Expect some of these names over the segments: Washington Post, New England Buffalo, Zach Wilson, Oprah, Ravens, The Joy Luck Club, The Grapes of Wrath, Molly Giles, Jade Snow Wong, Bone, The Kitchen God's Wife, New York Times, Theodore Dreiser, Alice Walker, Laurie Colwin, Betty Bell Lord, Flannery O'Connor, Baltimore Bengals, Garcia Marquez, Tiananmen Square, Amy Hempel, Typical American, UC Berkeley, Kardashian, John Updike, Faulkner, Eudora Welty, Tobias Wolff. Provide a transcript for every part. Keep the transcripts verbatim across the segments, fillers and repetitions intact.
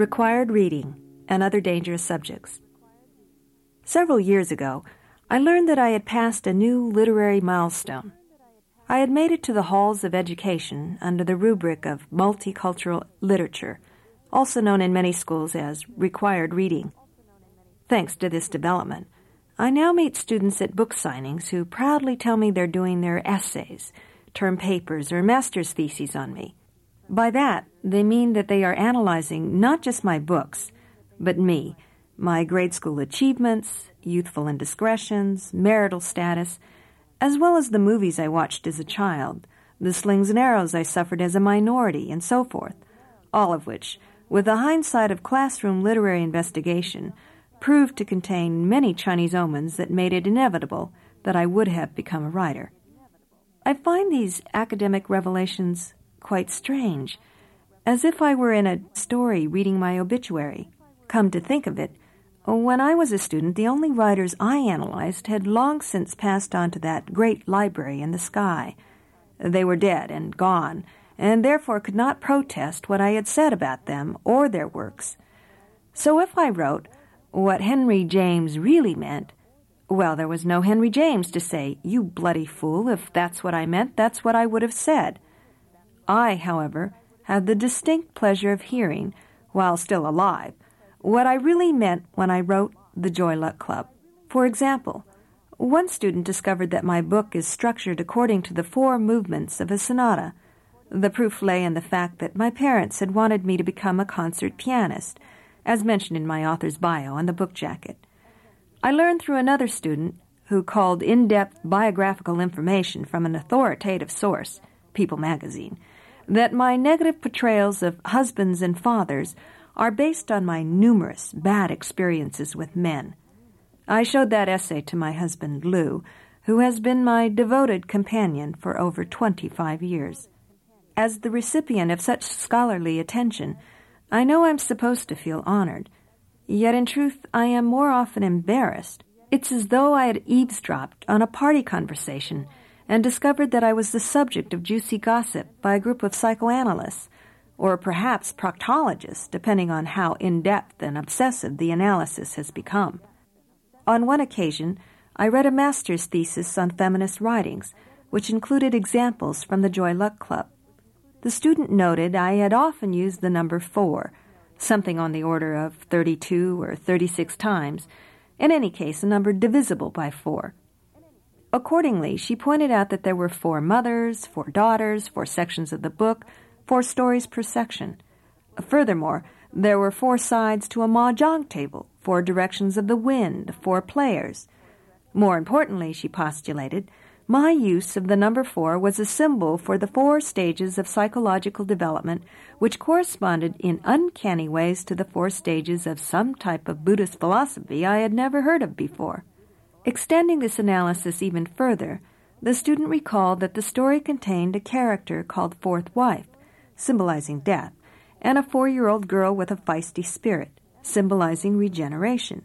required reading, and other dangerous subjects. Several years ago, I learned that I had passed a new literary milestone. I had made it to the halls of education under the rubric of multicultural literature, also known in many schools as required reading. Thanks to this development, I now meet students at book signings who proudly tell me they're doing their essays, term papers, or master's theses on me. By that, they mean that they are analyzing not just my books, but me, my grade school achievements, youthful indiscretions, marital status, as well as the movies I watched as a child, the slings and arrows I suffered as a minority, and so forth, all of which, with the hindsight of classroom literary investigation, proved to contain many Chinese omens that made it inevitable that I would have become a writer. I find these academic revelations quite strange, as if I were in a story reading my obituary. Come to think of it, when I was a student, the only writers I analyzed had long since passed on to that great library in the sky. They were dead and gone, and therefore could not protest what I had said about them or their works. So if I wrote what Henry James really meant, well, there was no Henry James to say, "You bloody fool, if that's what I meant, that's what I would have said." I, however, had the distinct pleasure of hearing, while still alive, what I really meant when I wrote The Joy Luck Club. For example, one student discovered that my book is structured according to the four movements of a sonata. The proof lay in the fact that my parents had wanted me to become a concert pianist, as mentioned in my author's bio on the book jacket. I learned through another student, who called in-depth biographical information from an authoritative source, People magazine, that my negative portrayals of husbands and fathers are based on my numerous bad experiences with men. I showed that essay to my husband, Lou, who has been my devoted companion for over twenty-five years. As the recipient of such scholarly attention, I know I'm supposed to feel honored. Yet in truth, I am more often embarrassed. It's as though I had eavesdropped on a party conversation and discovered that I was the subject of juicy gossip by a group of psychoanalysts, or perhaps proctologists, depending on how in-depth and obsessive the analysis has become. On one occasion, I read a master's thesis on feminist writings, which included examples from the Joy Luck Club. The student noted I had often used the number four, something on the order of thirty-two or thirty-six times, in any case a number divisible by four. Accordingly, she pointed out that there were four mothers, four daughters, four sections of the book, four stories per section. Furthermore, there were four sides to a mahjong table, four directions of the wind, four players. More importantly, she postulated, my use of the number four was a symbol for the four stages of psychological development, which corresponded in uncanny ways to the four stages of some type of Buddhist philosophy I had never heard of before. Extending this analysis even further, the student recalled that the story contained a character called Fourth Wife, symbolizing death, and a four-year-old girl with a feisty spirit, symbolizing regeneration.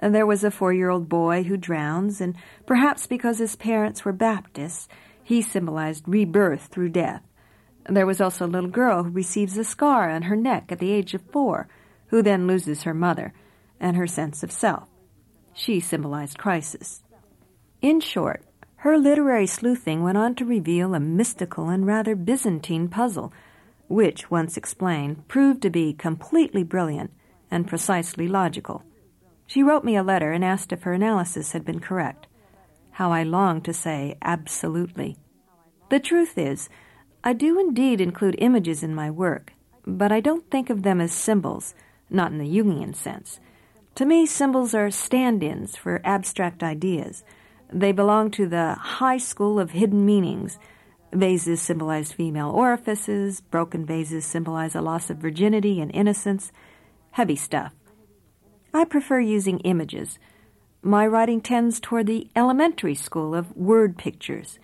And there was a four-year-old boy who drowns, and perhaps because his parents were Baptists, he symbolized rebirth through death. And there was also a little girl who receives a scar on her neck at the age of four, who then loses her mother and her sense of self. She symbolized crisis. In short, her literary sleuthing went on to reveal a mystical and rather Byzantine puzzle, which, once explained, proved to be completely brilliant and precisely logical. She wrote me a letter and asked if her analysis had been correct. How I longed to say absolutely. The truth is, I do indeed include images in my work, but I don't think of them as symbols, not in the Jungian sense. To me, symbols are stand-ins for abstract ideas. They belong to the high school of hidden meanings. Vases symbolize female orifices, broken vases symbolize a loss of virginity and innocence. Heavy stuff. I prefer using images. My writing tends toward the elementary school of word pictures.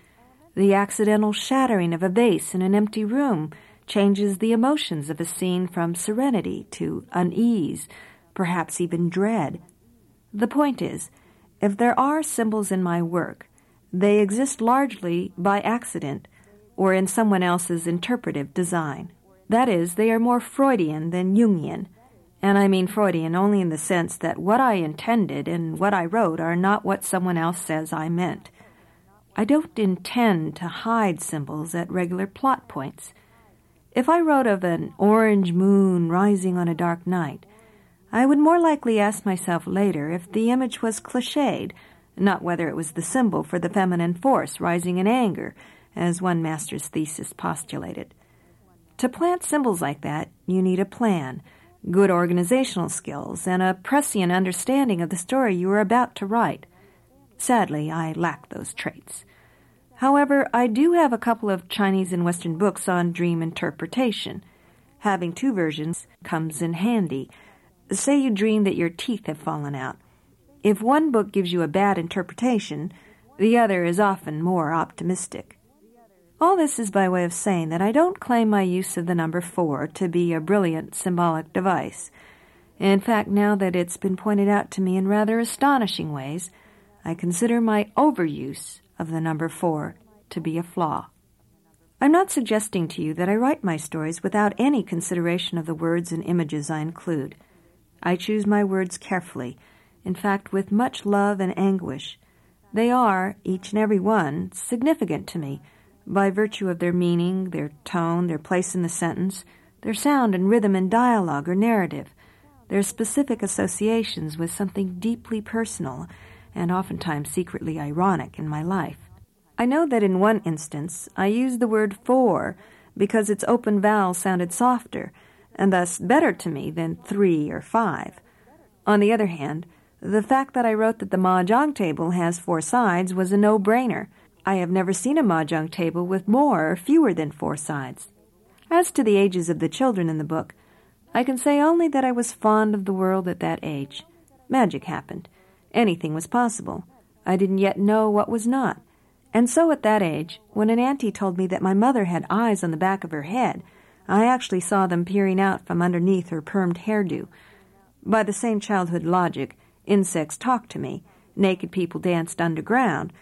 The accidental shattering of a vase in an empty room changes the emotions of a scene from serenity to unease, perhaps even dread. The point is, if there are symbols in my work, they exist largely by accident or in someone else's interpretive design. That is, they are more Freudian than Jungian. And I mean Freudian only in the sense that what I intended and what I wrote are not what someone else says I meant. I don't intend to hide symbols at regular plot points. If I wrote of an orange moon rising on a dark night, I would more likely ask myself later if the image was clichéd, not whether it was the symbol for the feminine force rising in anger, as one master's thesis postulated. To plant symbols like that, you need a plan, good organizational skills, and a prescient understanding of the story you are about to write. Sadly, I lack those traits. However, I do have a couple of Chinese and Western books on dream interpretation. Having two versions comes in handy. Say you dream that your teeth have fallen out. If one book gives you a bad interpretation, the other is often more optimistic. All this is by way of saying that I don't claim my use of the number four to be a brilliant symbolic device. In fact, now that it's been pointed out to me in rather astonishing ways, I consider my overuse of the number four to be a flaw. I'm not suggesting to you that I write my stories without any consideration of the words and images I include. I choose my words carefully, in fact, with much love and anguish. They are, each and every one, significant to me, by virtue of their meaning, their tone, their place in the sentence, their sound and rhythm in dialogue or narrative, their specific associations with something deeply personal and oftentimes secretly ironic in my life. I know that in one instance I used the word four because its open vowel sounded softer and thus better to me than three or five. On the other hand, the fact that I wrote that the mahjong table has four sides was a no-brainer. I have never seen a mahjong table with more or fewer than four sides. As to the ages of the children in the book, I can say only that I was fond of the world at that age. Magic happened. Anything was possible. I didn't yet know what was not. And so at that age, when an auntie told me that my mother had eyes on the back of her head, I actually saw them peering out from underneath her permed hairdo. By the same childhood logic, insects talked to me, naked people danced underground,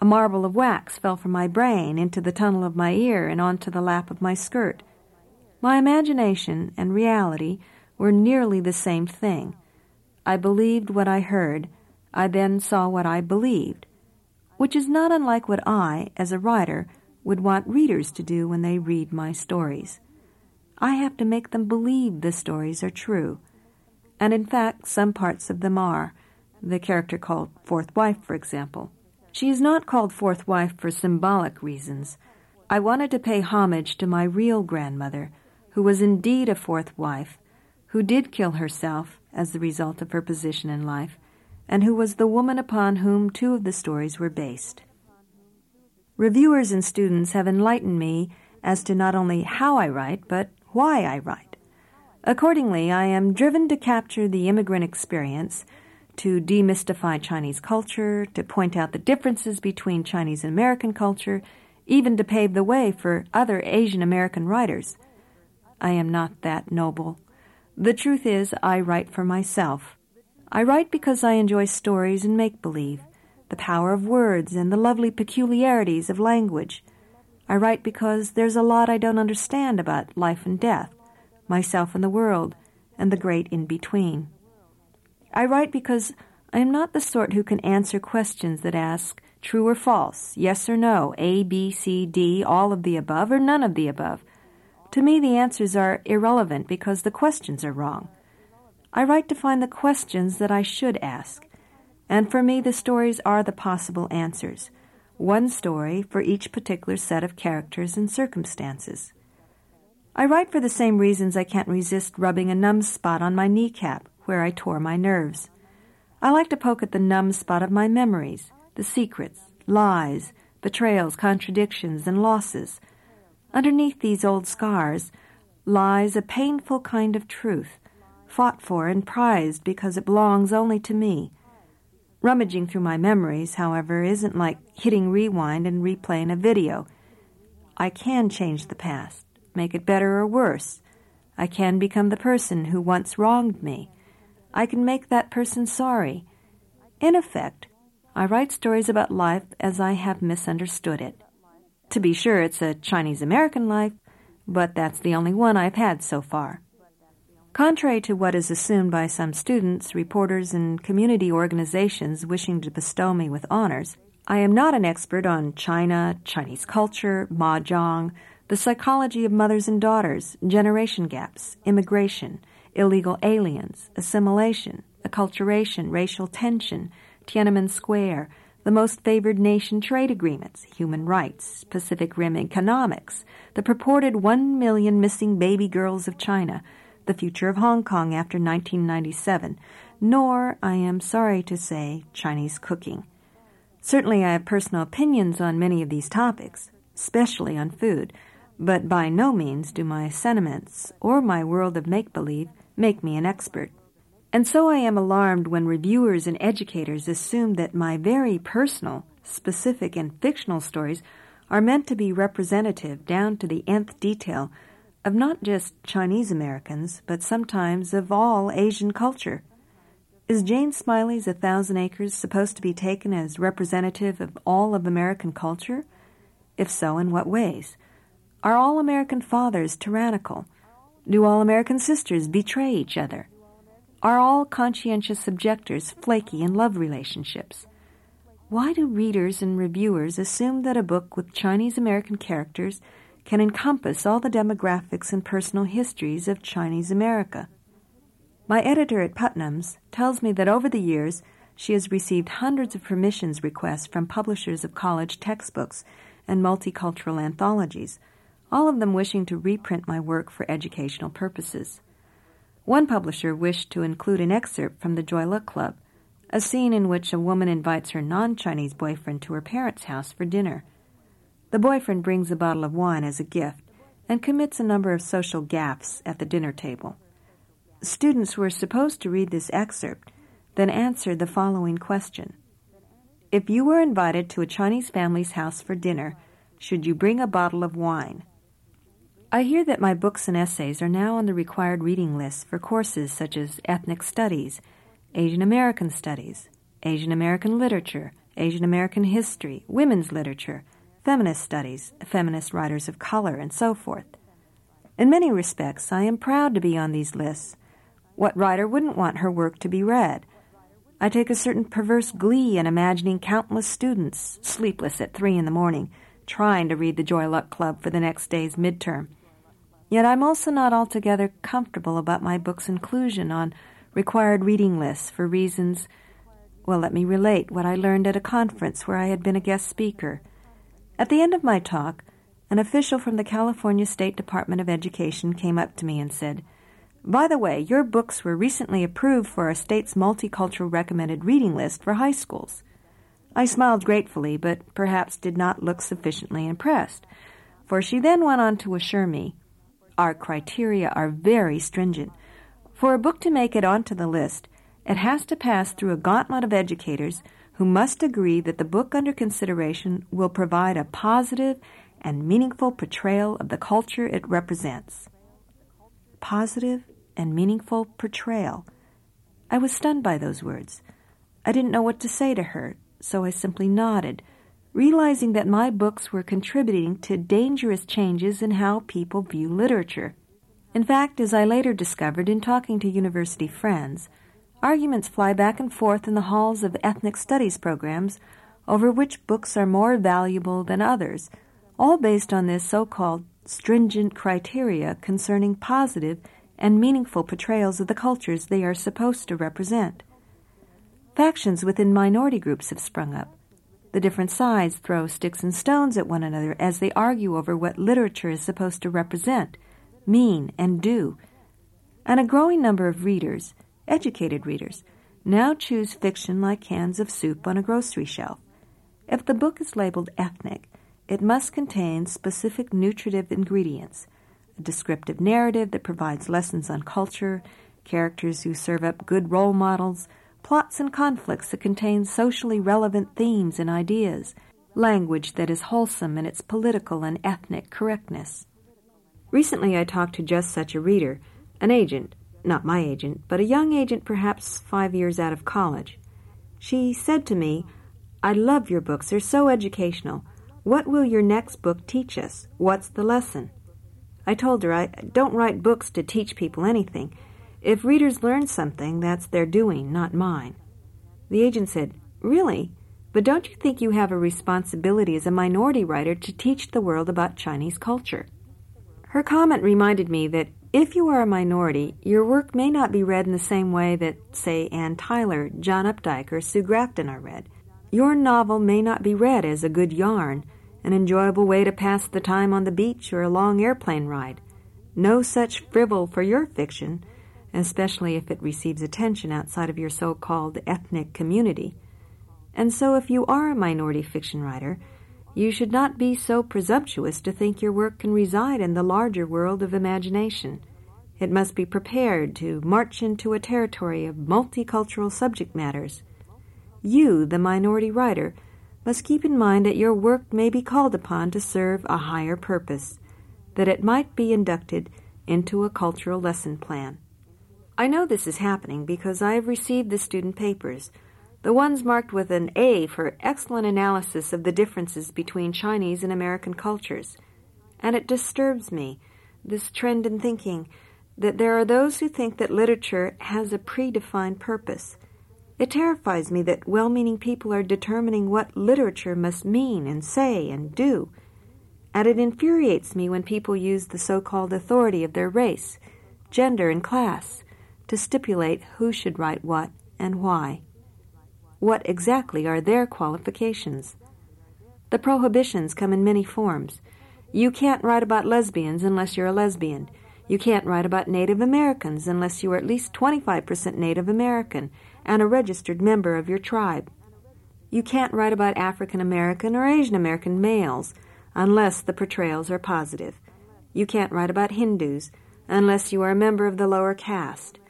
a marble of wax fell from my brain into the tunnel of my ear and onto the lap of my skirt. My imagination and reality were nearly the same thing. I believed what I heard. I then saw what I believed, which is not unlike what I, as a writer, would want readers to do when they read my stories. I have to make them believe the stories are true. And in fact, some parts of them are. The character called Fourth Wife, for example. She is not called Fourth Wife for symbolic reasons. I wanted to pay homage to my real grandmother, who was indeed a fourth wife, who did kill herself as the result of her position in life, and who was the woman upon whom two of the stories were based. Reviewers and students have enlightened me as to not only how I write, but why I write. Accordingly, I am driven to capture the immigrant experience, to demystify Chinese culture, to point out the differences between Chinese and American culture, even to pave the way for other Asian American writers. I am not that noble. The truth is, I write for myself. I write because I enjoy stories and make-believe, the power of words and the lovely peculiarities of language. I write because there's a lot I don't understand about life and death, myself and the world, and the great in-between. I write because I am not the sort who can answer questions that ask true or false, yes or no, A, B, C, D, all of the above, or none of the above. To me, the answers are irrelevant because the questions are wrong. I write to find the questions that I should ask. And for me, the stories are the possible answers, one story for each particular set of characters and circumstances. I write for the same reasons I can't resist rubbing a numb spot on my kneecap, where I tore my nerves. I like to poke at the numb spot of my memories, the secrets, lies, betrayals, contradictions, and losses. Underneath these old scars lies a painful kind of truth, fought for and prized because it belongs only to me. Rummaging through my memories, however, isn't like hitting rewind and replaying a video. I can change the past, make it better or worse. I can become the person who once wronged me. I can make that person sorry. In effect, I write stories about life as I have misunderstood it. To be sure, it's a Chinese-American life, but that's the only one I've had so far. Contrary to what is assumed by some students, reporters, and community organizations wishing to bestow me with honors, I am not an expert on China, Chinese culture, mahjong, the psychology of mothers and daughters, generation gaps, immigration, illegal aliens, assimilation, acculturation, racial tension, Tiananmen Square, the most favored nation trade agreements, human rights, Pacific Rim economics, the purported one million missing baby girls of China, the future of Hong Kong after nineteen ninety-seven, nor, I am sorry to say, Chinese cooking. Certainly I have personal opinions on many of these topics, especially on food, but by no means do my sentiments or my world of make-believe make me an expert. And so I am alarmed when reviewers and educators assume that my very personal, specific, and fictional stories are meant to be representative down to the nth detail of not just Chinese Americans, but sometimes of all Asian culture. Is Jane Smiley's A Thousand Acres supposed to be taken as representative of all of American culture? If so, in what ways? Are all American fathers tyrannical? Do all American sisters betray each other? Are all conscientious objectors flaky in love relationships? Why do readers and reviewers assume that a book with Chinese American characters can encompass all the demographics and personal histories of Chinese America? My editor at Putnam's tells me that over the years she has received hundreds of permissions requests from publishers of college textbooks and multicultural anthologies, all of them wishing to reprint my work for educational purposes. One publisher wished to include an excerpt from The Joy Luck Club, a scene in which a woman invites her non-Chinese boyfriend to her parents' house for dinner. The boyfriend brings a bottle of wine as a gift and commits a number of social gaffes at the dinner table. Students were supposed to read this excerpt, then answer the following question. If you were invited to a Chinese family's house for dinner, should you bring a bottle of wine? I hear that my books and essays are now on the required reading list for courses such as Ethnic Studies, Asian American Studies, Asian American Literature, Asian American History, Women's Literature, Feminist Studies, Feminist Writers of Color, and so forth. In many respects, I am proud to be on these lists. What writer wouldn't want her work to be read? I take a certain perverse glee in imagining countless students, sleepless at three in the morning, trying to read The Joy Luck Club for the next day's midterm. Yet I'm also not altogether comfortable about my book's inclusion on required reading lists for reasons, well, let me relate what I learned at a conference where I had been a guest speaker. At the end of my talk, an official from the California State Department of Education came up to me and said, "By the way, your books were recently approved for our state's multicultural recommended reading list for high schools." I smiled gratefully, but perhaps did not look sufficiently impressed, for she then went on to assure me, "Our criteria are very stringent. For a book to make it onto the list, it has to pass through a gauntlet of educators who must agree that the book under consideration will provide a positive and meaningful portrayal of the culture it represents." Positive and meaningful portrayal. I was stunned by those words. I didn't know what to say to her, so I simply nodded, realizing that my books were contributing to dangerous changes in how people view literature. In fact, as I later discovered in talking to university friends, arguments fly back and forth in the halls of ethnic studies programs over which books are more valuable than others, all based on this so-called stringent criteria concerning positive and meaningful portrayals of the cultures they are supposed to represent. Factions within minority groups have sprung up. The different sides throw sticks and stones at one another as they argue over what literature is supposed to represent, mean, and do. And a growing number of readers, educated readers, now choose fiction like cans of soup on a grocery shelf. If the book is labeled ethnic, it must contain specific nutritive ingredients, a descriptive narrative that provides lessons on culture, characters who serve up good role models, plots and conflicts that contain socially relevant themes and ideas, language that is wholesome in its political and ethnic correctness. Recently I talked to just such a reader, an agent, not my agent, but a young agent perhaps five years out of college. She said to me, "I love your books, they're so educational. What will your next book teach us? What's the lesson?" I told her I don't write books to teach people anything. If readers learn something, that's their doing, not mine. The agent said, Really? But don't you think you have a responsibility as a minority writer to teach the world about Chinese culture? Her comment reminded me that if you are a minority, your work may not be read in the same way that, say, Anne Tyler, John Updike, or Sue Grafton are read. Your novel may not be read as a good yarn, an enjoyable way to pass the time on the beach or a long airplane ride. No such frivol for your fiction, especially if it receives attention outside of your so-called ethnic community. And so if you are a minority fiction writer, you should not be so presumptuous to think your work can reside in the larger world of imagination. It must be prepared to march into a territory of multicultural subject matters. You, the minority writer, must keep in mind that your work may be called upon to serve a higher purpose, that it might be inducted into a cultural lesson plan. I know this is happening because I have received the student papers, the ones marked with an A for excellent analysis of the differences between Chinese and American cultures. And it disturbs me, this trend in thinking, that there are those who think that literature has a predefined purpose. It terrifies me that well-meaning people are determining what literature must mean and say and do. And it infuriates me when people use the so-called authority of their race, gender, and class to stipulate who should write what and why. What exactly are their qualifications? The prohibitions come in many forms. You can't write about lesbians unless you're a lesbian. You can't write about Native Americans unless you are at least twenty-five percent Native American and a registered member of your tribe. You can't write about African American or Asian American males unless the portrayals are positive. You can't write about Hindus unless you are a member of the lower caste.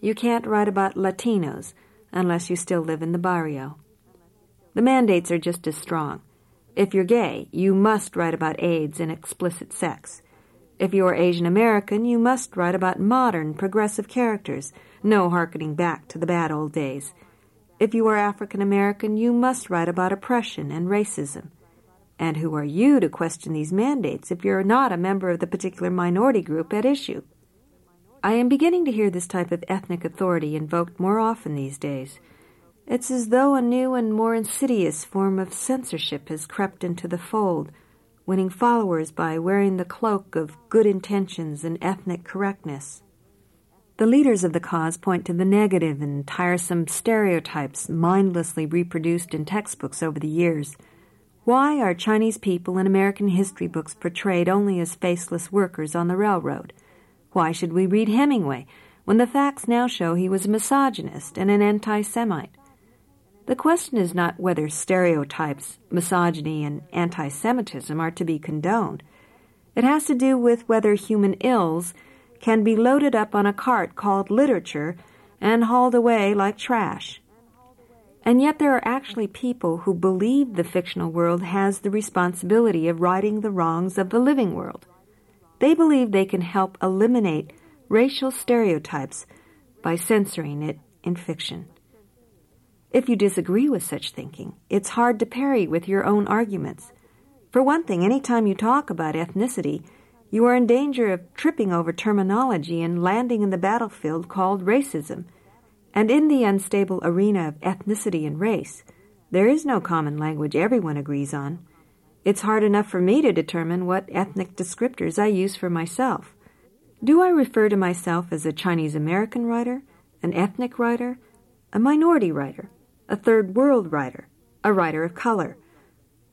You can't write about Latinos unless you still live in the barrio. The mandates are just as strong. If you're gay, you must write about AIDS and explicit sex. If you're Asian American, you must write about modern, progressive characters, no harkening back to the bad old days. If you are African American, you must write about oppression and racism. And who are you to question these mandates if you're not a member of the particular minority group at issue? I am beginning to hear this type of ethnic authority invoked more often these days. It's as though a new and more insidious form of censorship has crept into the fold, winning followers by wearing the cloak of good intentions and ethnic correctness. The leaders of the cause point to the negative and tiresome stereotypes mindlessly reproduced in textbooks over the years. Why are Chinese people in American history books portrayed only as faceless workers on the railroad? Why should we read Hemingway when the facts now show he was a misogynist and an anti-Semite? The question is not whether stereotypes, misogyny, and anti-Semitism are to be condoned. It has to do with whether human ills can be loaded up on a cart called literature and hauled away like trash. And yet there are actually people who believe the fictional world has the responsibility of righting the wrongs of the living world. They believe they can help eliminate racial stereotypes by censoring it in fiction. If you disagree with such thinking, it's hard to parry with your own arguments. For one thing, any time you talk about ethnicity, you are in danger of tripping over terminology and landing in the battlefield called racism. And in the unstable arena of ethnicity and race, there is no common language everyone agrees on. It's hard enough for me to determine what ethnic descriptors I use for myself. Do I refer to myself as a Chinese American writer, an ethnic writer, a minority writer, a third world writer, a writer of color?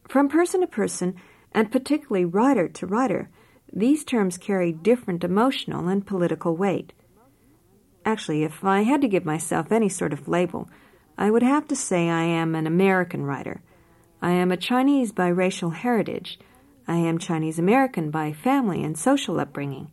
From person to person, and particularly writer to writer, these terms carry different emotional and political weight. Actually, if I had to give myself any sort of label, I would have to say I am an American writer. I am a Chinese by racial heritage. I am Chinese-American by family and social upbringing.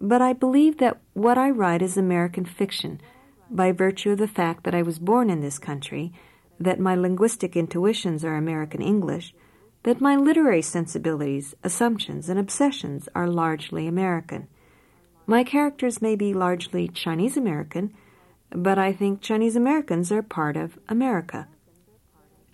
But I believe that what I write is American fiction, by virtue of the fact that I was born in this country, that my linguistic intuitions are American English, that my literary sensibilities, assumptions, and obsessions are largely American. My characters may be largely Chinese-American, but I think Chinese-Americans are part of America.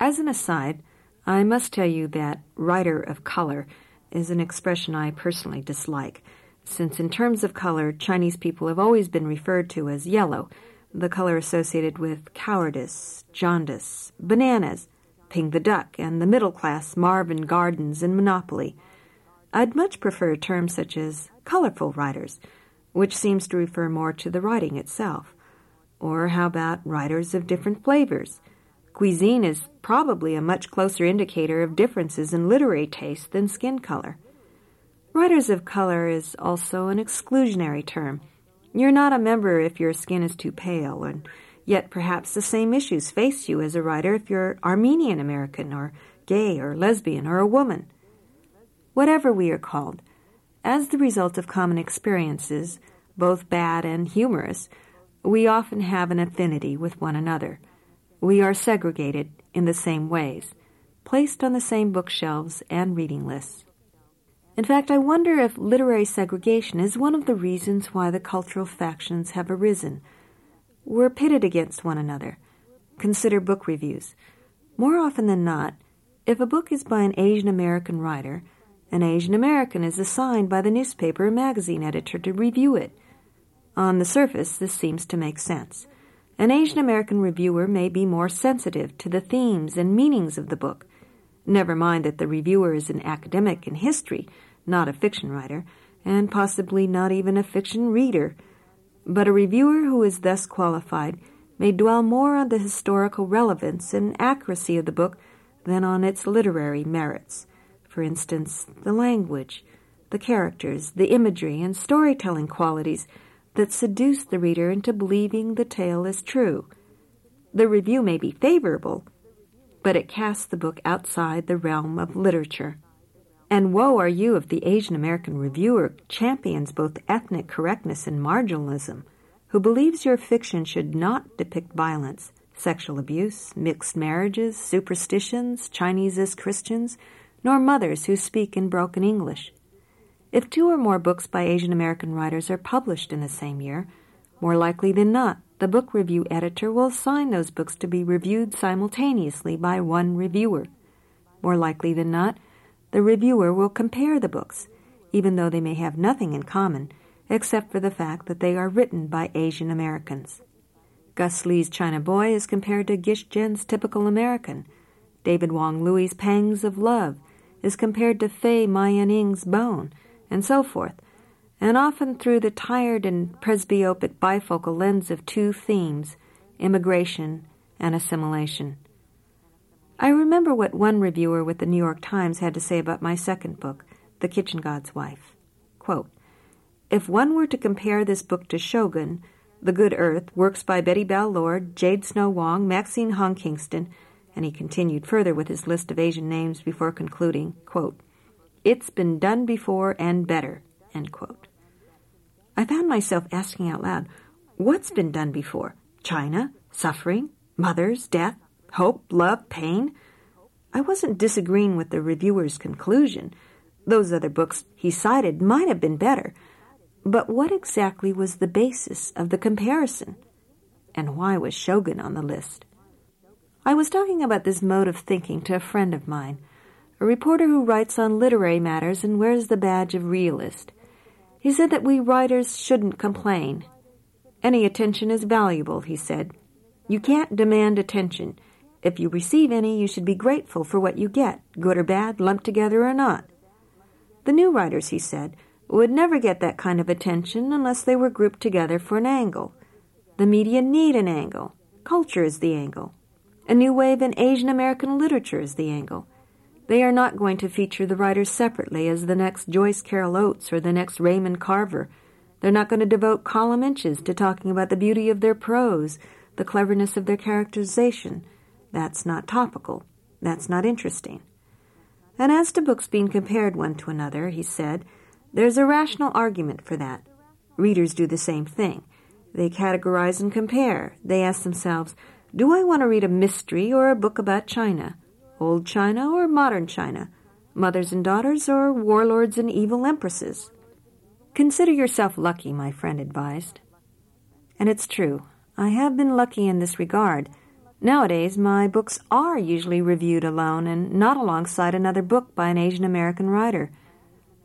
As an aside, I must tell you that writer of color is an expression I personally dislike, since in terms of color, Chinese people have always been referred to as yellow, the color associated with cowardice, jaundice, bananas, Ping the Duck, and the middle-class Marvin Gardens and Monopoly. I'd much prefer terms such as colorful writers, which seems to refer more to the writing itself. Or how about writers of different flavors? Cuisine is probably a much closer indicator of differences in literary taste than skin color. Writers of color is also an exclusionary term. You're not a member if your skin is too pale, and yet perhaps the same issues face you as a writer if you're Armenian American or gay or lesbian or a woman. Whatever we are called, as the result of common experiences, both bad and humorous, we often have an affinity with one another. We are segregated in the same ways, placed on the same bookshelves and reading lists. In fact, I wonder if literary segregation is one of the reasons why the cultural factions have arisen. We're pitted against one another. Consider book reviews. More often than not, if a book is by an Asian American writer, an Asian American is assigned by the newspaper or magazine editor to review it. On the surface, this seems to make sense. An Asian American reviewer may be more sensitive to the themes and meanings of the book. Never mind that the reviewer is an academic in history, not a fiction writer, and possibly not even a fiction reader. But a reviewer who is thus qualified may dwell more on the historical relevance and accuracy of the book than on its literary merits. For instance, the language, the characters, the imagery, and storytelling qualities that seduce the reader into believing the tale is true. The review may be favorable, but it casts the book outside the realm of literature. And woe are you if the Asian American reviewer champions both ethnic correctness and marginalism, who believes your fiction should not depict violence, sexual abuse, mixed marriages, superstitions, Chinese as Christians, nor mothers who speak in broken English. If two or more books by Asian American writers are published in the same year, more likely than not, the book review editor will assign those books to be reviewed simultaneously by one reviewer. More likely than not, the reviewer will compare the books, even though they may have nothing in common, except for the fact that they are written by Asian Americans. Gus Lee's China Boy is compared to Gish Jen's Typical American. David Wong Lewis's Pangs of Love is compared to Fei Mian-Ing's Bone, and so forth, and often through the tired and presbyopic bifocal lens of two themes, immigration and assimilation. I remember what one reviewer with the New York Times had to say about my second book, The Kitchen God's Wife. Quote, "If one were to compare this book to Shogun, The Good Earth, works by Betty Bell Lord, Jade Snow Wong, Maxine Hong Kingston," and he continued further with his list of Asian names before concluding, quote, "It's been done before and better," end quote. I found myself asking out loud, what's been done before? China, suffering, mothers, death, hope, love, pain? I wasn't disagreeing with the reviewer's conclusion. Those other books he cited might have been better. But what exactly was the basis of the comparison? And why was Shogun on the list? I was talking about this mode of thinking to a friend of mine, a reporter who writes on literary matters and wears the badge of realist. He said that we writers shouldn't complain. Any attention is valuable, he said. You can't demand attention. If you receive any, you should be grateful for what you get, good or bad, lumped together or not. The new writers, he said, would never get that kind of attention unless they were grouped together for an angle. The media need an angle. Culture is the angle. A new wave in Asian American literature is the angle. They are not going to feature the writers separately as the next Joyce Carol Oates or the next Raymond Carver. They're not going to devote column inches to talking about the beauty of their prose, the cleverness of their characterization. That's not topical. That's not interesting. And as to books being compared one to another, he said, there's a rational argument for that. Readers do the same thing. They categorize and compare. They ask themselves, do I want to read a mystery or a book about China? Old China or modern China? Mothers and daughters or warlords and evil empresses? Consider yourself lucky, my friend advised. And it's true. I have been lucky in this regard. Nowadays, my books are usually reviewed alone and not alongside another book by an Asian American writer.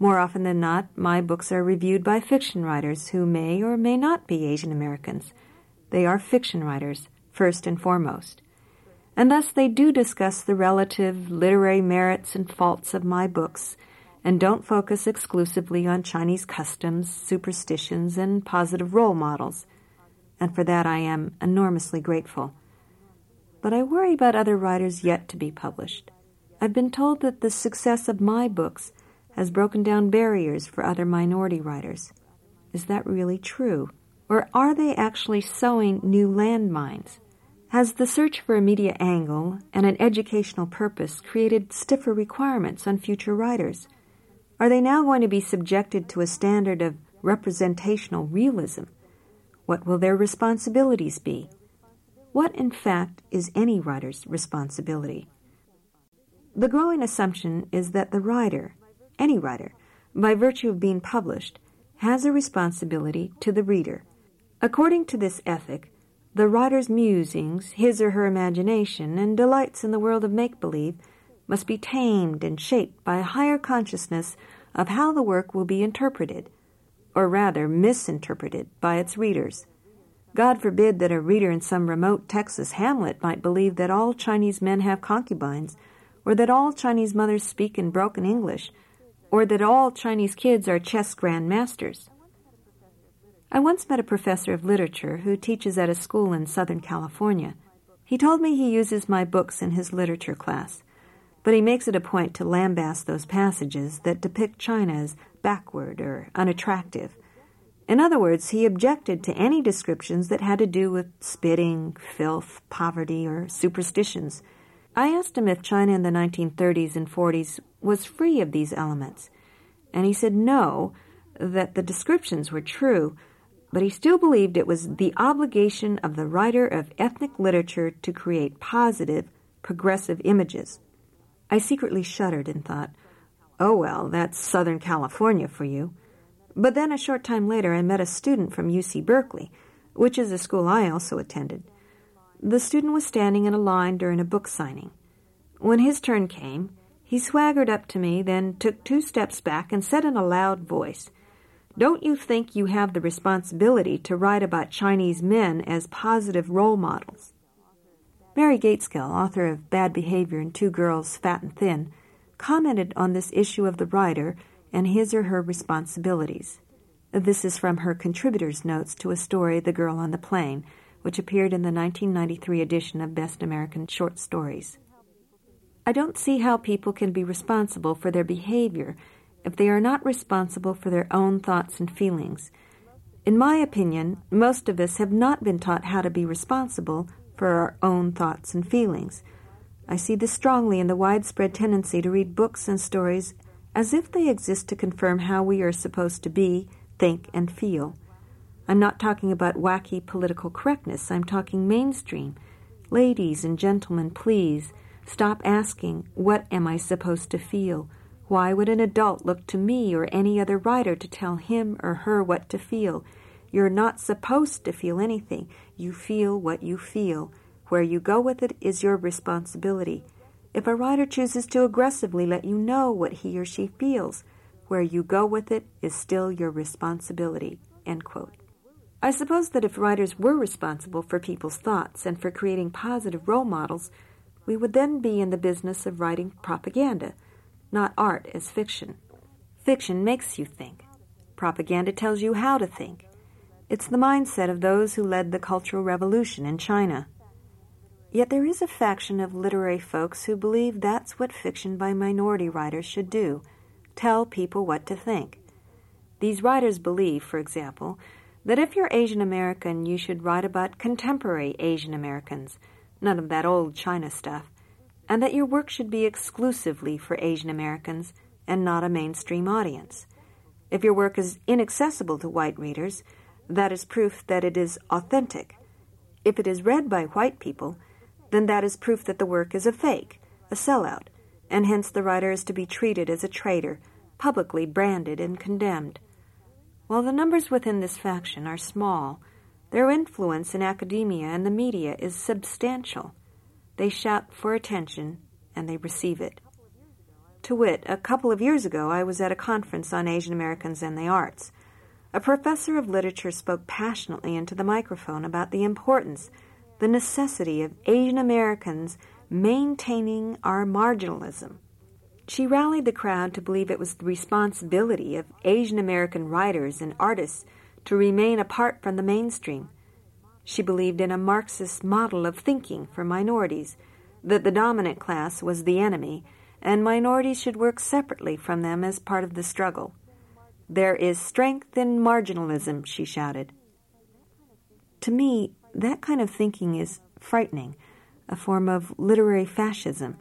More often than not, my books are reviewed by fiction writers who may or may not be Asian Americans. They are fiction writers, first and foremost. And thus they do discuss the relative literary merits and faults of my books, and don't focus exclusively on Chinese customs, superstitions, and positive role models. And for that I am enormously grateful. But I worry about other writers yet to be published. I've been told that the success of my books has broken down barriers for other minority writers. Is that really true? Or are they actually sowing new landmines? Has the search for a media angle and an educational purpose created stiffer requirements on future writers? Are they now going to be subjected to a standard of representational realism? What will their responsibilities be? What, in fact, is any writer's responsibility? The growing assumption is that the writer, any writer, by virtue of being published, has a responsibility to the reader. According to this ethic, the writer's musings, his or her imagination, and delights in the world of make-believe must be tamed and shaped by a higher consciousness of how the work will be interpreted, or rather misinterpreted, by its readers. God forbid that a reader in some remote Texas hamlet might believe that all Chinese men have concubines, or that all Chinese mothers speak in broken English, or that all Chinese kids are chess grandmasters. I once met a professor of literature who teaches at a school in Southern California. He told me he uses my books in his literature class, but he makes it a point to lambaste those passages that depict China as backward or unattractive. In other words, he objected to any descriptions that had to do with spitting, filth, poverty, or superstitions. I asked him if China in the nineteen thirties and forties was free of these elements, and he said no, that the descriptions were true, but he still believed it was the obligation of the writer of ethnic literature to create positive, progressive images. I secretly shuddered and thought, oh well, that's Southern California for you. But then a short time later I met a student from U C Berkeley, which is a school I also attended. The student was standing in a line during a book signing. When his turn came, he swaggered up to me, then took two steps back and said in a loud voice, "Don't you think you have the responsibility to write about Chinese men as positive role models?" Mary Gateskill, author of Bad Behavior and Two Girls, Fat and Thin, commented on this issue of the writer and his or her responsibilities. This is from her contributor's notes to a story, The Girl on the Plane, which appeared in the nineteen ninety-three edition of Best American Short Stories. I don't see how people can be responsible for their behavior if they are not responsible for their own thoughts and feelings. In my opinion, most of us have not been taught how to be responsible for our own thoughts and feelings. I see this strongly in the widespread tendency to read books and stories as if they exist to confirm how we are supposed to be, think, and feel. I'm not talking about wacky political correctness. I'm talking mainstream. Ladies and gentlemen, please stop asking, what am I supposed to feel? Why would an adult look to me or any other writer to tell him or her what to feel? You're not supposed to feel anything. You feel what you feel. Where you go with it is your responsibility. If a writer chooses to aggressively let you know what he or she feels, where you go with it is still your responsibility. End quote. I suppose that if writers were responsible for people's thoughts and for creating positive role models, we would then be in the business of writing propaganda, not art as fiction. Fiction makes you think. Propaganda tells you how to think. It's the mindset of those who led the Cultural Revolution in China. Yet there is a faction of literary folks who believe that's what fiction by minority writers should do, tell people what to think. These writers believe, for example, that if you're Asian American, you should write about contemporary Asian Americans, none of that old China stuff, and that your work should be exclusively for Asian Americans and not a mainstream audience. If your work is inaccessible to white readers, that is proof that it is authentic. If it is read by white people, then that is proof that the work is a fake, a sellout, and hence the writer is to be treated as a traitor, publicly branded and condemned. While the numbers within this faction are small, their influence in academia and the media is substantial. They shout for attention, and they receive it. To wit, a couple of years ago I was at a conference on Asian Americans and the arts. A professor of literature spoke passionately into the microphone about the importance, the necessity of Asian Americans maintaining our marginalism. She rallied the crowd to believe it was the responsibility of Asian American writers and artists to remain apart from the mainstream. She believed in a Marxist model of thinking for minorities, that the dominant class was the enemy, and minorities should work separately from them as part of the struggle. "There is strength in marginalism," she shouted. To me, that kind of thinking is frightening, a form of literary fascism.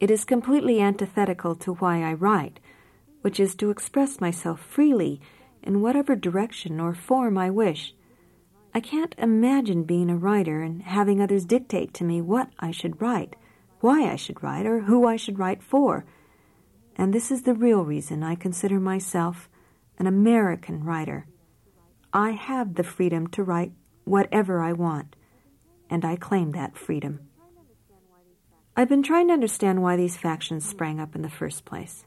It is completely antithetical to why I write, which is to express myself freely in whatever direction or form I wish. I can't imagine being a writer and having others dictate to me what I should write, why I should write, or who I should write for. And this is the real reason I consider myself an American writer. I have the freedom to write whatever I want, and I claim that freedom. I've been trying to understand why these factions sprang up in the first place.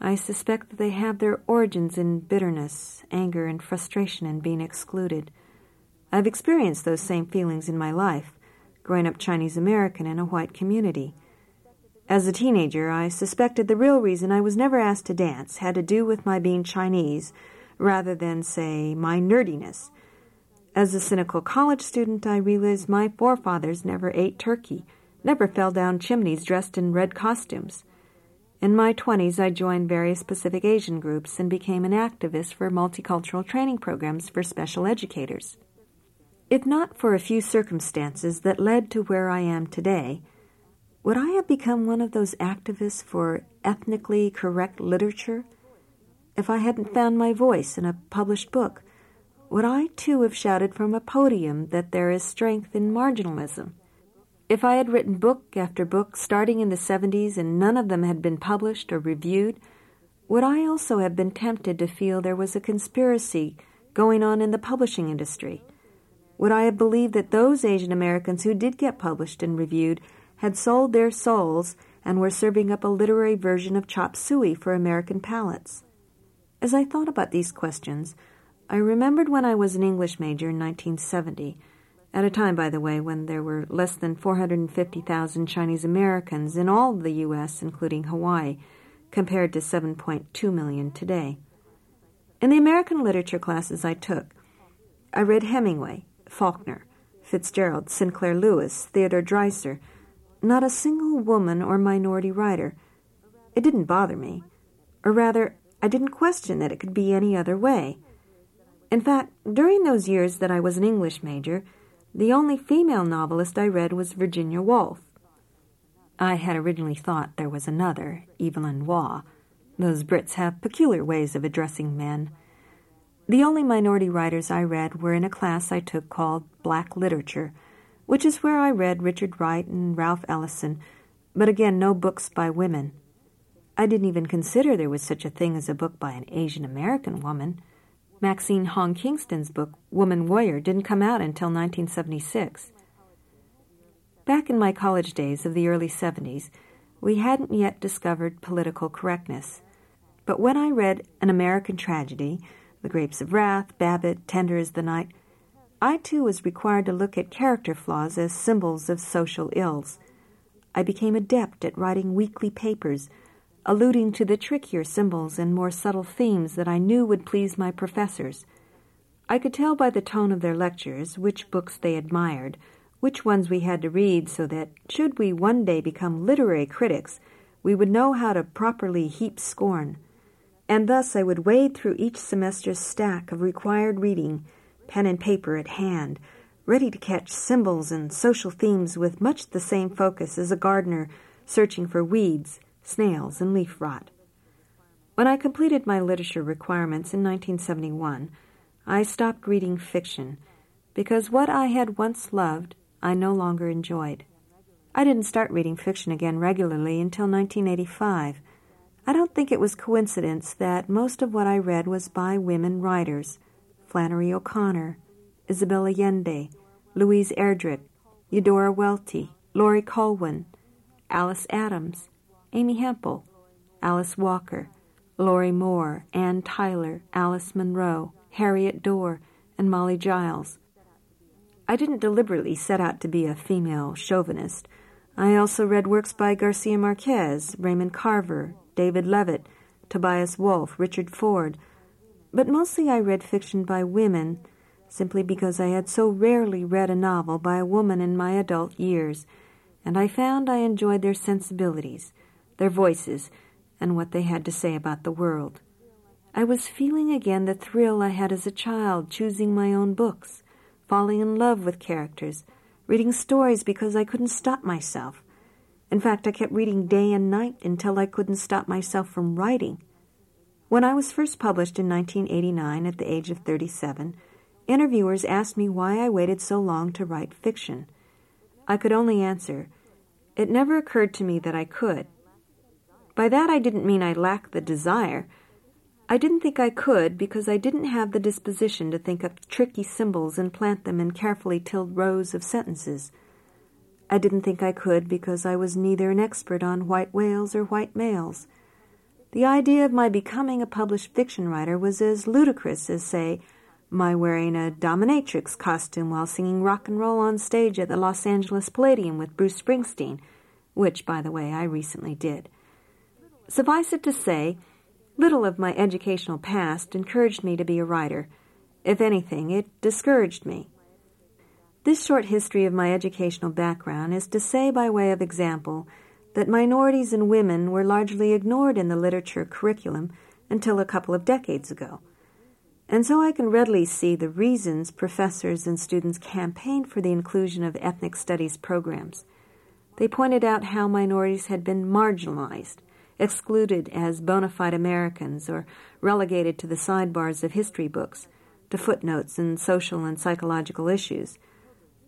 I suspect that they have their origins in bitterness, anger, and frustration in being excluded. I've experienced those same feelings in my life, growing up Chinese American in a white community. As a teenager, I suspected the real reason I was never asked to dance had to do with my being Chinese rather than, say, my nerdiness. As a cynical college student, I realized my forefathers never ate turkey, never fell down chimneys dressed in red costumes. In my twenties, I joined various Pacific Asian groups and became an activist for multicultural training programs for special educators. If not for a few circumstances that led to where I am today, would I have become one of those activists for ethnically correct literature? If I hadn't found my voice in a published book, would I too have shouted from a podium that there is strength in marginalism? If I had written book after book starting in the seventies and none of them had been published or reviewed, would I also have been tempted to feel there was a conspiracy going on in the publishing industry? Would I have believed that those Asian Americans who did get published and reviewed had sold their souls and were serving up a literary version of chop suey for American palates? As I thought about these questions, I remembered when I was an English major in nineteen seventy, at a time, by the way, when there were less than four hundred fifty thousand Chinese Americans in all of the U S, including Hawaii, compared to seven point two million today. In the American literature classes I took, I read Hemingway, Faulkner, Fitzgerald, Sinclair Lewis, Theodore Dreiser, not a single woman or minority writer. It didn't bother me. Or rather, I didn't question that it could be any other way. In fact, during those years that I was an English major, the only female novelist I read was Virginia Woolf. I had originally thought there was another, Evelyn Waugh. Those Brits have peculiar ways of addressing men. The only minority writers I read were in a class I took called Black Literature, which is where I read Richard Wright and Ralph Ellison, but again, no books by women. I didn't even consider there was such a thing as a book by an Asian American woman. Maxine Hong Kingston's book, Woman Warrior, didn't come out until nineteen seventy-six. Back in my college days of the early seventies, we hadn't yet discovered political correctness. But when I read An American Tragedy, The Grapes of Wrath, Babbitt, Tender is the Night, I, too, was required to look at character flaws as symbols of social ills. I became adept at writing weekly papers, alluding to the trickier symbols and more subtle themes that I knew would please my professors. I could tell by the tone of their lectures which books they admired, which ones we had to read so that, should we one day become literary critics, we would know how to properly heap scorn. And thus I would wade through each semester's stack of required reading, pen and paper at hand, ready to catch symbols and social themes with much the same focus as a gardener searching for weeds, snails, and leaf rot. When I completed my literature requirements in nineteen seventy-one, I stopped reading fiction because what I had once loved I no longer enjoyed. I didn't start reading fiction again regularly until nineteen eighty-five. I don't think it was coincidence that most of what I read was by women writers: Flannery O'Connor, Isabel Allende, Louise Erdrich, Eudora Welty, Laurie Colwin, Alice Adams, Amy Hempel, Alice Walker, Lori Moore, Anne Tyler, Alice Munro, Harriet Dorr, and Molly Giles. I didn't deliberately set out to be a female chauvinist. I also read works by Garcia Marquez, Raymond Carver, David Leavitt, Tobias Wolff, Richard Ford, but mostly I read fiction by women, simply because I had so rarely read a novel by a woman in my adult years, and I found I enjoyed their sensibilities, their voices, and what they had to say about the world. I was feeling again the thrill I had as a child, choosing my own books, falling in love with characters, reading stories because I couldn't stop myself. In fact, I kept reading day and night until I couldn't stop myself from writing. When I was first published in nineteen eighty-nine at the age of thirty-seven, interviewers asked me why I waited so long to write fiction. I could only answer, it never occurred to me that I could. By that I didn't mean I lacked the desire. I didn't think I could because I didn't have the disposition to think up tricky symbols and plant them in carefully tilled rows of sentences. I didn't think I could because I was neither an expert on white whales or white males. The idea of my becoming a published fiction writer was as ludicrous as, say, my wearing a dominatrix costume while singing rock and roll on stage at the Los Angeles Palladium with Bruce Springsteen, which, by the way, I recently did. Suffice it to say, little of my educational past encouraged me to be a writer. If anything, it discouraged me. This short history of my educational background is to say by way of example that minorities and women were largely ignored in the literature curriculum until a couple of decades ago. And so I can readily see the reasons professors and students campaigned for the inclusion of ethnic studies programs. They pointed out how minorities had been marginalized, excluded as bona fide Americans, or relegated to the sidebars of history books, to footnotes in social and psychological issues.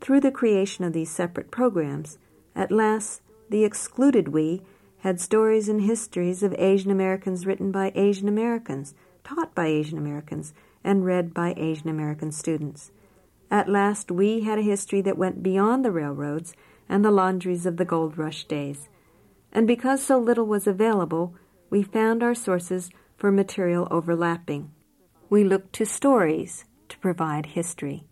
Through the creation of these separate programs, at last the excluded we had stories and histories of Asian Americans written by Asian Americans, taught by Asian Americans, and read by Asian American students. At last we had a history that went beyond the railroads and the laundries of the gold rush days. And because so little was available, we found our sources for material overlapping. We looked to stories to provide history.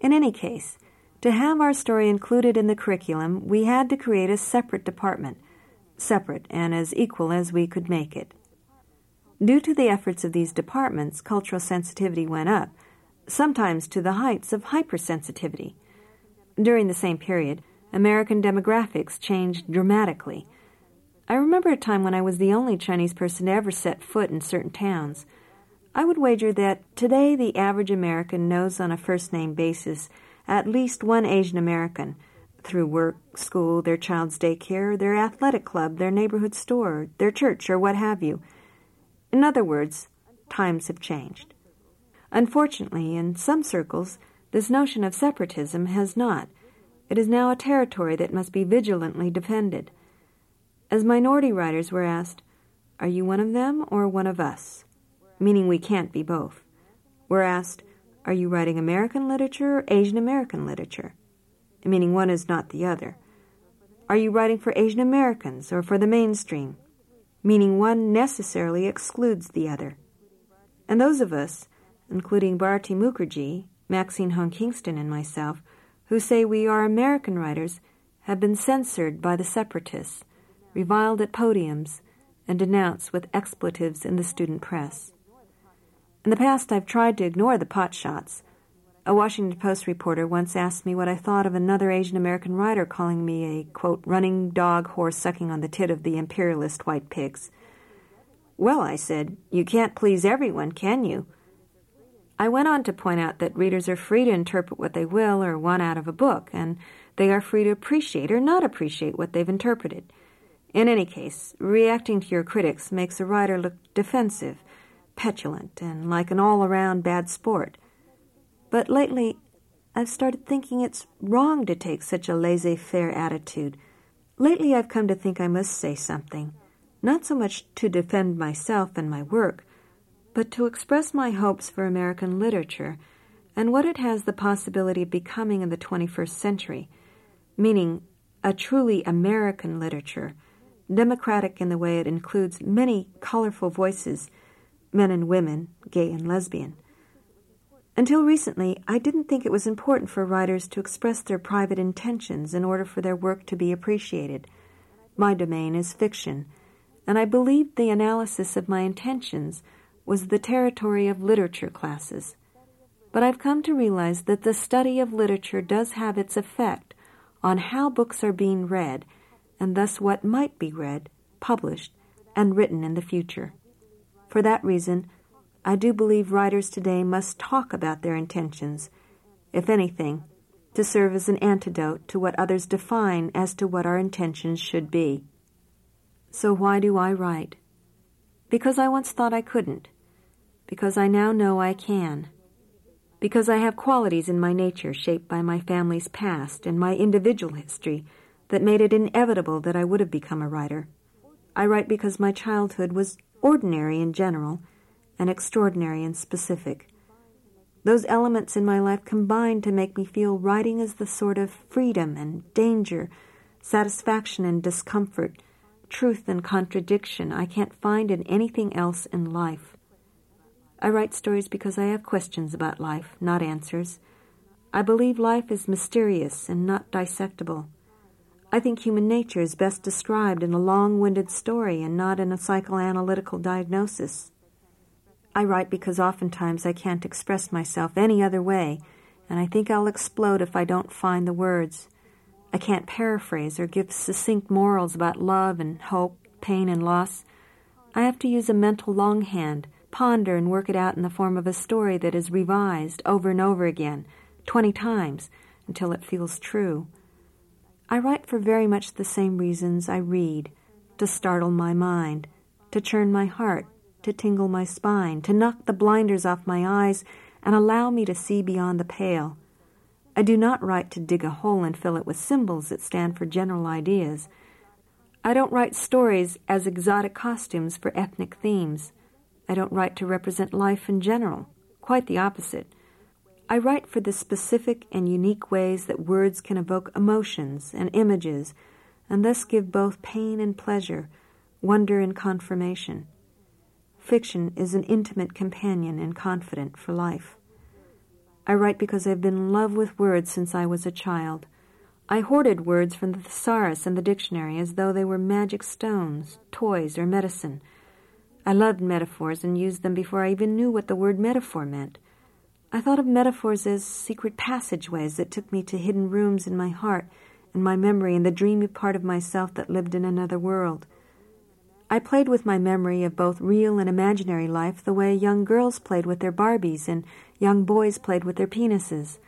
In any case, to have our story included in the curriculum, we had to create a separate department, separate and as equal as we could make it. Due to the efforts of these departments, cultural sensitivity went up, sometimes to the heights of hypersensitivity. During the same period, American demographics changed dramatically. I remember a time when I was the only Chinese person to ever set foot in certain towns. I would wager that today the average American knows on a first-name basis at least one Asian American through work, school, their child's daycare, their athletic club, their neighborhood store, their church, or what have you. In other words, times have changed. Unfortunately, in some circles, this notion of separatism has not. It is now a territory that must be vigilantly defended. As minority writers were asked, "Are you one of them or one of us?" meaning we can't be both. We're asked, are you writing American literature or Asian American literature? Meaning one is not the other. Are you writing for Asian Americans or for the mainstream? Meaning one necessarily excludes the other. And those of us, including Bharati Mukherjee, Maxine Hong Kingston, and myself, who say we are American writers, have been censored by the separatists, reviled at podiums, and denounced with expletives in the student press. In the past, I've tried to ignore the potshots. A Washington Post reporter once asked me what I thought of another Asian American writer calling me a, quote, running dog horse sucking on the tit of the imperialist white pigs. Well, I said, you can't please everyone, can you? I went on to point out that readers are free to interpret what they will or want out of a book, and they are free to appreciate or not appreciate what they've interpreted. In any case, reacting to your critics makes a writer look defensive, petulant, and like an all-around bad sport. But lately, I've started thinking it's wrong to take such a laissez-faire attitude. Lately, I've come to think I must say something, not so much to defend myself and my work, but to express my hopes for American literature and what it has the possibility of becoming in the twenty-first century, meaning a truly American literature, democratic in the way it includes many colorful voices, men and women, gay and lesbian. Until recently, I didn't think it was important for writers to express their private intentions in order for their work to be appreciated. My domain is fiction, and I believed the analysis of my intentions was the territory of literature classes. But I've come to realize that the study of literature does have its effect on how books are being read, and thus what might be read, published, and written in the future. For that reason, I do believe writers today must talk about their intentions, if anything, to serve as an antidote to what others define as to what our intentions should be. So why do I write? Because I once thought I couldn't. Because I now know I can. Because I have qualities in my nature shaped by my family's past and my individual history that made it inevitable that I would have become a writer. I write because my childhood was ordinary in general and extraordinary and specific. Those elements in my life combined to make me feel writing is the sort of freedom and danger, satisfaction and discomfort, truth and contradiction I can't find in anything else in life. I write stories because I have questions about life, not answers. I believe life is mysterious and not dissectable. I think human nature is best described in a long-winded story and not in a psychoanalytical diagnosis. I write because oftentimes I can't express myself any other way, and I think I'll explode if I don't find the words. I can't paraphrase or give succinct morals about love and hope, pain and loss. I have to use a mental longhand, ponder and work it out in the form of a story that is revised over and over again, twenty times, until it feels true. I write for very much the same reasons I read, to startle my mind, to churn my heart, to tingle my spine, to knock the blinders off my eyes and allow me to see beyond the pale. I do not write to dig a hole and fill it with symbols that stand for general ideas. I don't write stories as exotic costumes for ethnic themes. I don't write to represent life in general, quite the opposite. I write for the specific and unique ways that words can evoke emotions and images, and thus give both pain and pleasure, wonder and confirmation. Fiction is an intimate companion and confidant for life. I write because I've been in love with words since I was a child. I hoarded words from the thesaurus and the dictionary as though they were magic stones, toys, or medicine. I loved metaphors and used them before I even knew what the word metaphor meant. I thought of metaphors as secret passageways that took me to hidden rooms in my heart and my memory and the dreamy part of myself that lived in another world. I played with my memory of both real and imaginary life the way young girls played with their Barbies and young boys played with their penises.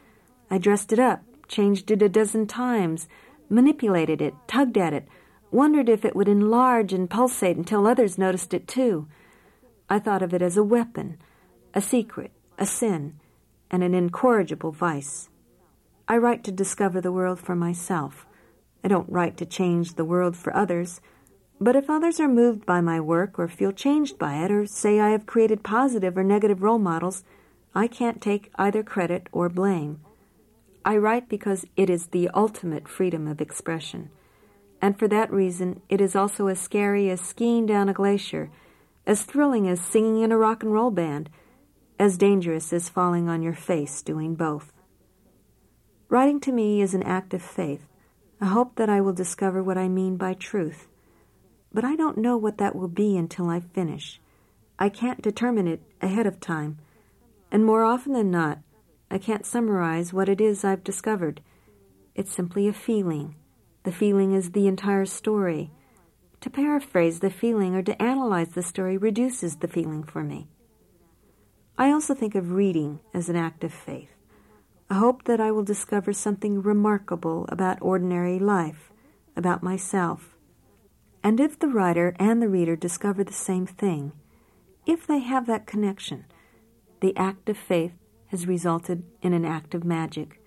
I dressed it up, changed it a dozen times, manipulated it, tugged at it, wondered if it would enlarge and pulsate until others noticed it too. I thought of it as a weapon, a secret, a sin, and an incorrigible vice. I write to discover the world for myself. I don't write to change the world for others, but if others are moved by my work or feel changed by it or say I have created positive or negative role models, I can't take either credit or blame. I write because it is the ultimate freedom of expression, and for that reason it is also as scary as skiing down a glacier, as thrilling as singing in a rock and roll band, as dangerous as falling on your face doing both. Writing to me is an act of faith, a hope that I will discover what I mean by truth. But I don't know what that will be until I finish. I can't determine it ahead of time. And more often than not, I can't summarize what it is I've discovered. It's simply a feeling. The feeling is the entire story. To paraphrase the feeling or to analyze the story reduces the feeling for me. I also think of reading as an act of faith, a hope that I will discover something remarkable about ordinary life, about myself. And if the writer and the reader discover the same thing, if they have that connection, the act of faith has resulted in an act of magic.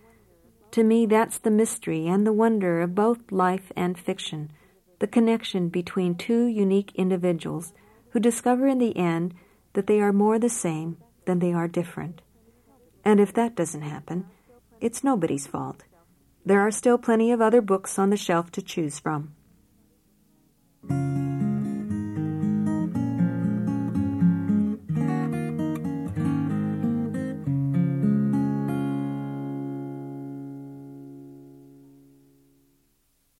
To me, that's the mystery and the wonder of both life and fiction, the connection between two unique individuals who discover in the end that they are more the same than they are different. And if that doesn't happen, it's nobody's fault. There are still plenty of other books on the shelf to choose from.